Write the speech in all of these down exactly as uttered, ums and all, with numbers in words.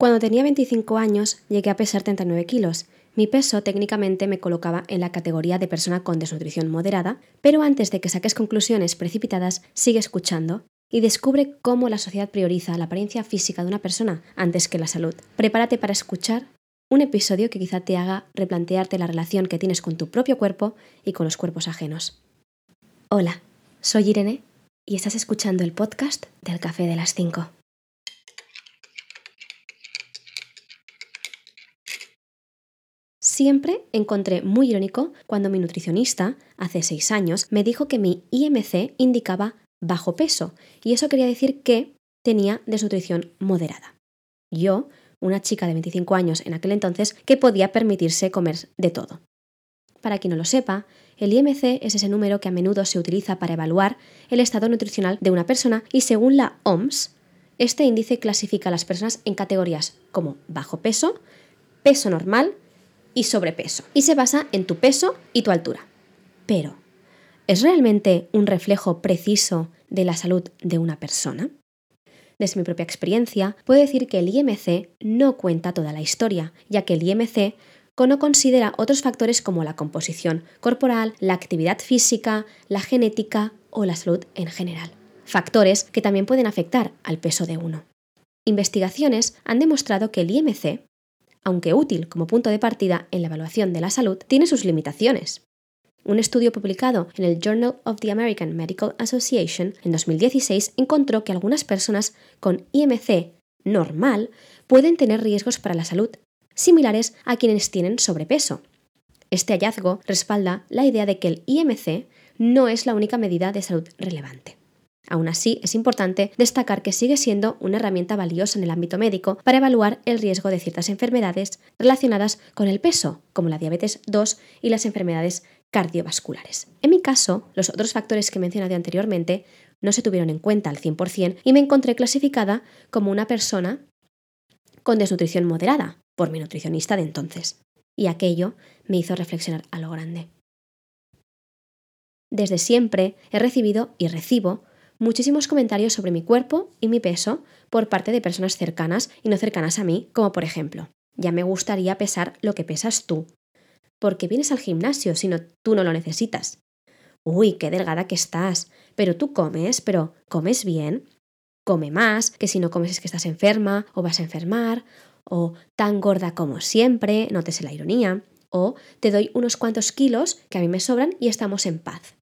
Cuando tenía veinticinco años llegué a pesar treinta y nueve kilos. Mi peso técnicamente me colocaba en la categoría de persona con desnutrición moderada, pero antes de que saques conclusiones precipitadas, sigue escuchando y descubre cómo la sociedad prioriza la apariencia física de una persona antes que la salud. Prepárate para escuchar un episodio que quizá te haga replantearte la relación que tienes con tu propio cuerpo y con los cuerpos ajenos. Hola, soy Irene y estás escuchando el podcast del Café de las Cinco. Siempre encontré muy irónico cuando mi nutricionista, hace seis años, me dijo que mi I M C indicaba bajo peso y eso quería decir que tenía desnutrición moderada. Yo, una chica de veinticinco años en aquel entonces, que podía permitirse comer de todo. Para quien no lo sepa, el I M C es ese número que a menudo se utiliza para evaluar el estado nutricional de una persona y según la O M S, este índice clasifica a las personas en categorías como bajo peso, peso normal y sobrepeso, y se basa en tu peso y tu altura. Pero, ¿es realmente un reflejo preciso de la salud de una persona? Desde mi propia experiencia, puedo decir que el I M C no cuenta toda la historia, ya que el I M C no considera otros factores como la composición corporal, la actividad física, la genética o la salud en general, factores que también pueden afectar al peso de uno. Investigaciones han demostrado que el I M C, aunque útil como punto de partida en la evaluación de la salud, tiene sus limitaciones. Un estudio publicado en el Journal of the American Medical Association en dos mil dieciséis encontró que algunas personas con I M C normal pueden tener riesgos para la salud, similares a quienes tienen sobrepeso. Este hallazgo respalda la idea de que el I M C no es la única medida de salud relevante. Aún así, es importante destacar que sigue siendo una herramienta valiosa en el ámbito médico para evaluar el riesgo de ciertas enfermedades relacionadas con el peso, como la diabetes dos y las enfermedades cardiovasculares. En mi caso, los otros factores que he mencionado anteriormente no se tuvieron en cuenta al cien por ciento y me encontré clasificada como una persona con desnutrición moderada por mi nutricionista de entonces, y aquello me hizo reflexionar a lo grande. Desde siempre he recibido y recibo muchísimos comentarios sobre mi cuerpo y mi peso por parte de personas cercanas y no cercanas a mí, como por ejemplo, ya me gustaría pesar lo que pesas tú. ¿Por qué vienes al gimnasio si no, tú no lo necesitas? Uy, qué delgada que estás, pero tú comes, pero ¿comes bien? Come más, que si no comes es que estás enferma o vas a enfermar, o tan gorda como siempre, nótese la ironía, o te doy unos cuantos kilos que a mí me sobran y estamos en paz.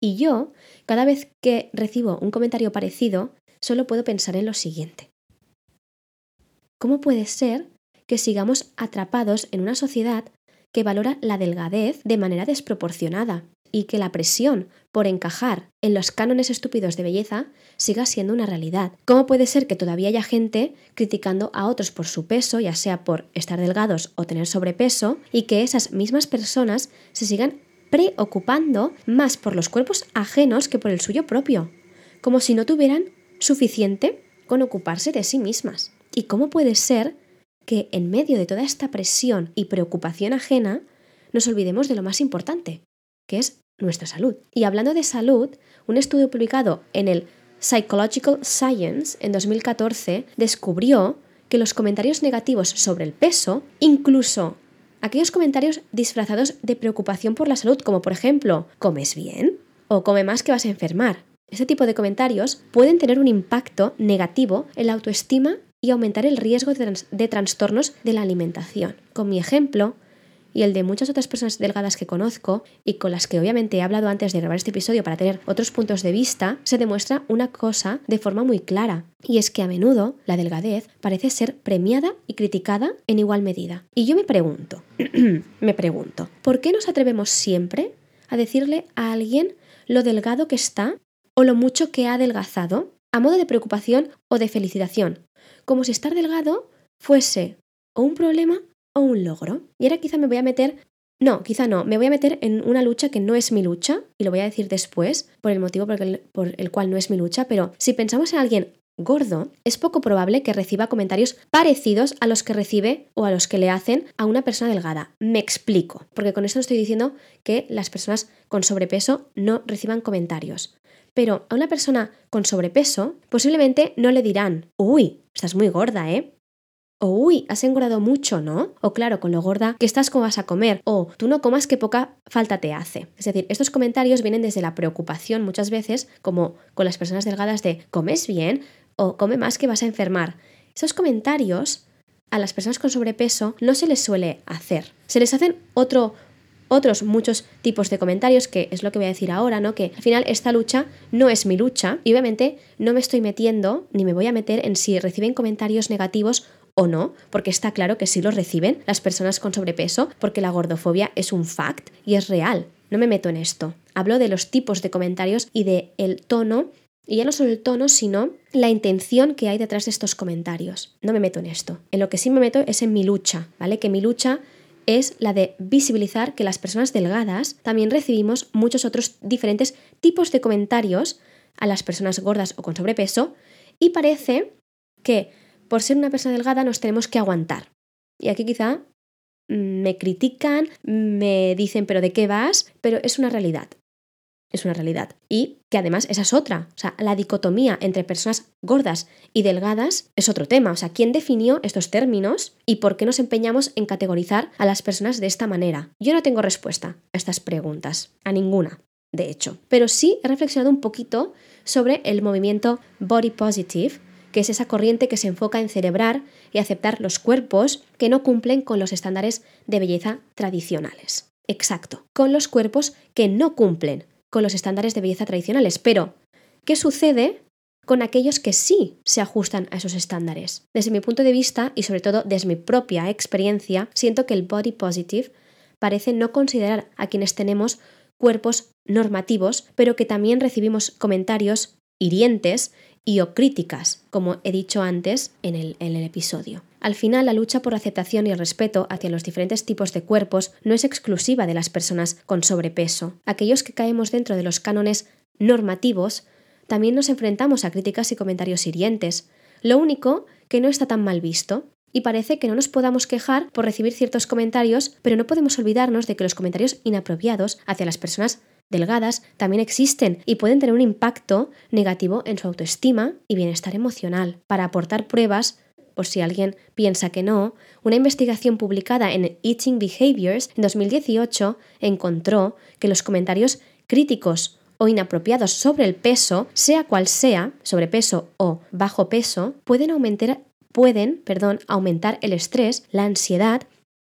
Y yo, cada vez que recibo un comentario parecido, solo puedo pensar en lo siguiente. ¿Cómo puede ser que sigamos atrapados en una sociedad que valora la delgadez de manera desproporcionada y que la presión por encajar en los cánones estúpidos de belleza siga siendo una realidad? ¿Cómo puede ser que todavía haya gente criticando a otros por su peso, ya sea por estar delgados o tener sobrepeso, y que esas mismas personas se sigan preocupando más por los cuerpos ajenos que por el suyo propio, como si no tuvieran suficiente con ocuparse de sí mismas? ¿Y cómo puede ser que en medio de toda esta presión y preocupación ajena nos olvidemos de lo más importante, que es nuestra salud? Y hablando de salud, un estudio publicado en el Psychological Science en dos mil catorce descubrió que los comentarios negativos sobre el peso, incluso aquellos comentarios disfrazados de preocupación por la salud, como por ejemplo, ¿comes bien? O come más que vas a enfermar. Este tipo de comentarios pueden tener un impacto negativo en la autoestima y aumentar el riesgo de, trans- de trastornos de la alimentación. Con mi ejemplo y el de muchas otras personas delgadas que conozco y con las que obviamente he hablado antes de grabar este episodio para tener otros puntos de vista, se demuestra una cosa de forma muy clara, y es que a menudo la delgadez parece ser premiada y criticada en igual medida. Y yo me pregunto, me pregunto, ¿por qué nos atrevemos siempre a decirle a alguien lo delgado que está o lo mucho que ha adelgazado a modo de preocupación o de felicitación, como si estar delgado fuese o un problema o un logro? Y ahora quizá me voy a meter, no, quizá no, me voy a meter en una lucha que no es mi lucha, y lo voy a decir después por el motivo por el, por el cual no es mi lucha, pero si pensamos en alguien gordo, es poco probable que reciba comentarios parecidos a los que recibe o a los que le hacen a una persona delgada. Me explico, porque con esto no estoy diciendo que las personas con sobrepeso no reciban comentarios, Pero a una persona con sobrepeso posiblemente no le dirán, uy, estás muy gorda, ¿eh? O uy, has engordado mucho, ¿no? O claro, con lo gorda que estás, ¿cómo vas a comer? O tú no comas, que poca falta te hace. Es decir, estos comentarios vienen desde la preocupación muchas veces, como con las personas delgadas de ¿comes bien? O come más, que vas a enfermar. Estos comentarios a las personas con sobrepeso no se les suele hacer. Se les hacen otro... otros muchos tipos de comentarios, que es lo que voy a decir ahora, ¿no? Que al final esta lucha no es mi lucha y obviamente no me estoy metiendo ni me voy a meter en si reciben comentarios negativos o no, porque está claro que sí los reciben las personas con sobrepeso, porque la gordofobia es un fact y es real. No me meto en esto. Hablo de los tipos de comentarios y de el tono, y ya no solo el tono, sino la intención que hay detrás de estos comentarios. No me meto en esto. En lo que sí me meto es en mi lucha, ¿vale? Que mi lucha es la de visibilizar que las personas delgadas también recibimos muchos otros diferentes tipos de comentarios a las personas gordas o con sobrepeso, y parece que por ser una persona delgada nos tenemos que aguantar. Y aquí quizá me critican, me dicen, pero ¿de qué vas? Pero es una realidad. Es una realidad. Y que además esa es otra. O sea, la dicotomía entre personas gordas y delgadas es otro tema. O sea, ¿quién definió estos términos y por qué nos empeñamos en categorizar a las personas de esta manera? Yo no tengo respuesta a estas preguntas, a ninguna, de hecho. Pero sí he reflexionado un poquito sobre el movimiento Body Positive, que es esa corriente que se enfoca en celebrar y aceptar los cuerpos que no cumplen con los estándares de belleza tradicionales. Exacto, con los cuerpos que no cumplen con los estándares de belleza tradicionales. Pero, ¿qué sucede con aquellos que sí se ajustan a esos estándares? Desde mi punto de vista, y sobre todo desde mi propia experiencia, siento que el Body Positive parece no considerar a quienes tenemos cuerpos normativos, pero que también recibimos comentarios hirientes y o críticas, como he dicho antes en el, en el episodio. Al final, la lucha por la aceptación y el respeto hacia los diferentes tipos de cuerpos no es exclusiva de las personas con sobrepeso. Aquellos que caemos dentro de los cánones normativos también nos enfrentamos a críticas y comentarios hirientes. Lo único que no está tan mal visto, y parece que no nos podamos quejar por recibir ciertos comentarios, pero no podemos olvidarnos de que los comentarios inapropiados hacia las personas delgadas también existen y pueden tener un impacto negativo en su autoestima y bienestar emocional. Para aportar pruebas, por si alguien piensa que no, una investigación publicada en Eating Behaviors en dos mil dieciocho encontró que los comentarios críticos o inapropiados sobre el peso, sea cual sea, sobrepeso o bajo peso, pueden aumentar, pueden, perdón, aumentar el estrés, la ansiedad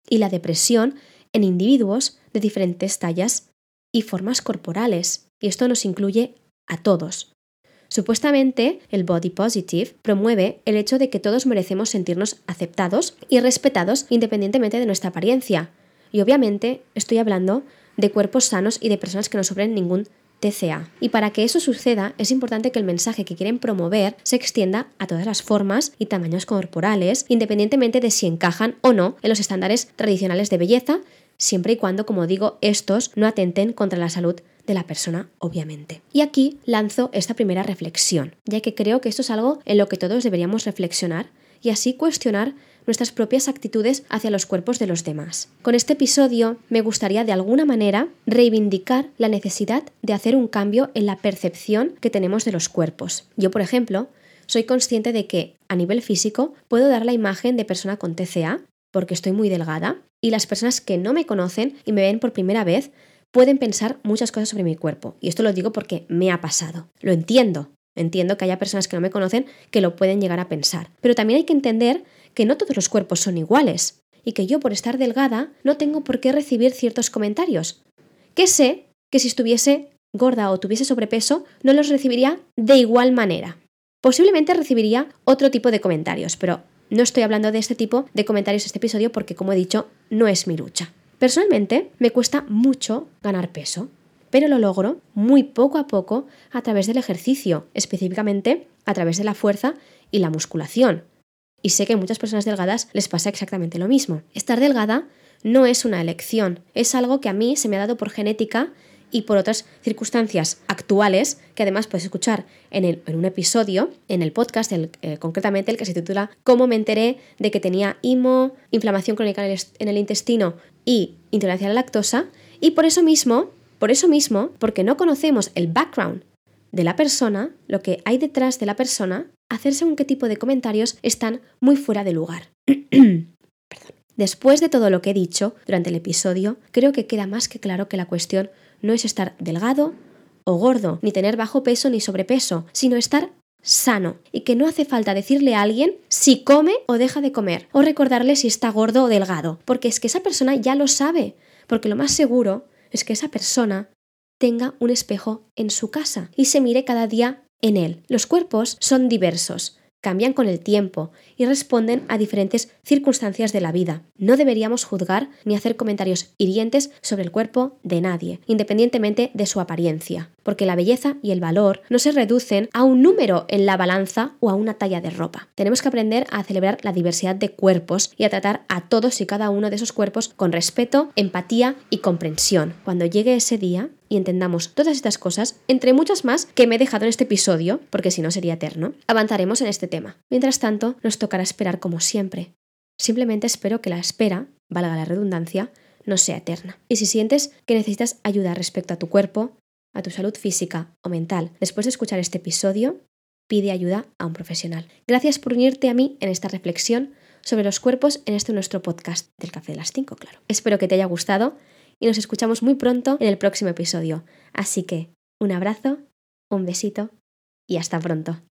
y la depresión en individuos de diferentes tallas y formas corporales, y esto nos incluye a todos. Supuestamente, el Body Positive promueve el hecho de que todos merecemos sentirnos aceptados y respetados independientemente de nuestra apariencia. Y obviamente estoy hablando de cuerpos sanos y de personas que no sufren ningún T C A. Y para que eso suceda, es importante que el mensaje que quieren promover se extienda a todas las formas y tamaños corporales, independientemente de si encajan o no en los estándares tradicionales de belleza, siempre y cuando, como digo, estos no atenten contra la salud de la persona, obviamente. Y aquí lanzo esta primera reflexión, ya que creo que esto es algo en lo que todos deberíamos reflexionar y así cuestionar nuestras propias actitudes hacia los cuerpos de los demás. Con este episodio me gustaría de alguna manera reivindicar la necesidad de hacer un cambio en la percepción que tenemos de los cuerpos. Yo, por ejemplo, soy consciente de que a nivel físico puedo dar la imagen de persona con T C A porque estoy muy delgada, y las personas que no me conocen y me ven por primera vez pueden pensar muchas cosas sobre mi cuerpo. Y esto lo digo porque me ha pasado. Lo entiendo. Entiendo que haya personas que no me conocen que lo pueden llegar a pensar. Pero también hay que entender que no todos los cuerpos son iguales y que yo, por estar delgada, no tengo por qué recibir ciertos comentarios. Que sé que si estuviese gorda o tuviese sobrepeso, no los recibiría de igual manera. Posiblemente recibiría otro tipo de comentarios, pero no estoy hablando de este tipo de comentarios en este episodio porque, como he dicho, no es mi lucha. Personalmente, me cuesta mucho ganar peso, pero lo logro muy poco a poco a través del ejercicio, específicamente a través de la fuerza y la musculación. Y sé que a muchas personas delgadas les pasa exactamente lo mismo. Estar delgada no es una elección, es algo que a mí se me ha dado por genética y por otras circunstancias actuales, que además puedes escuchar en, el, en un episodio, en el podcast, el, eh, concretamente el que se titula Cómo me enteré de que tenía I M O, inflamación crónica en el intestino y intolerancia a la lactosa. Y por eso mismo, por eso mismo, porque no conocemos el background de la persona, lo que hay detrás de la persona, hacer según qué tipo de comentarios están muy fuera de lugar. Después de todo lo que he dicho durante el episodio, creo que queda más que claro que la cuestión no es estar delgado o gordo, ni tener bajo peso ni sobrepeso, sino estar sano, y que no hace falta decirle a alguien si come o deja de comer, o recordarle si está gordo o delgado, porque es que esa persona ya lo sabe, porque lo más seguro es que esa persona tenga un espejo en su casa y se mire cada día en él. Los cuerpos son diversos, cambian con el tiempo y responden a diferentes circunstancias de la vida. No deberíamos juzgar ni hacer comentarios hirientes sobre el cuerpo de nadie, independientemente de su apariencia, porque la belleza y el valor no se reducen a un número en la balanza o a una talla de ropa. Tenemos que aprender a celebrar la diversidad de cuerpos y a tratar a todos y cada uno de esos cuerpos con respeto, empatía y comprensión. Cuando llegue ese día y entendamos todas estas cosas, entre muchas más que me he dejado en este episodio, porque si no sería eterno, avanzaremos en este tema. Mientras tanto, nos tocará esperar como siempre. Simplemente espero que la espera, valga la redundancia, no sea eterna. Y si sientes que necesitas ayuda respecto a tu cuerpo, a tu salud física o mental, después de escuchar este episodio, pide ayuda a un profesional. Gracias por unirte a mí en esta reflexión sobre los cuerpos en este nuestro podcast del Café de las Cinco, claro. Espero que te haya gustado y nos escuchamos muy pronto en el próximo episodio. Así que, un abrazo, un besito y hasta pronto.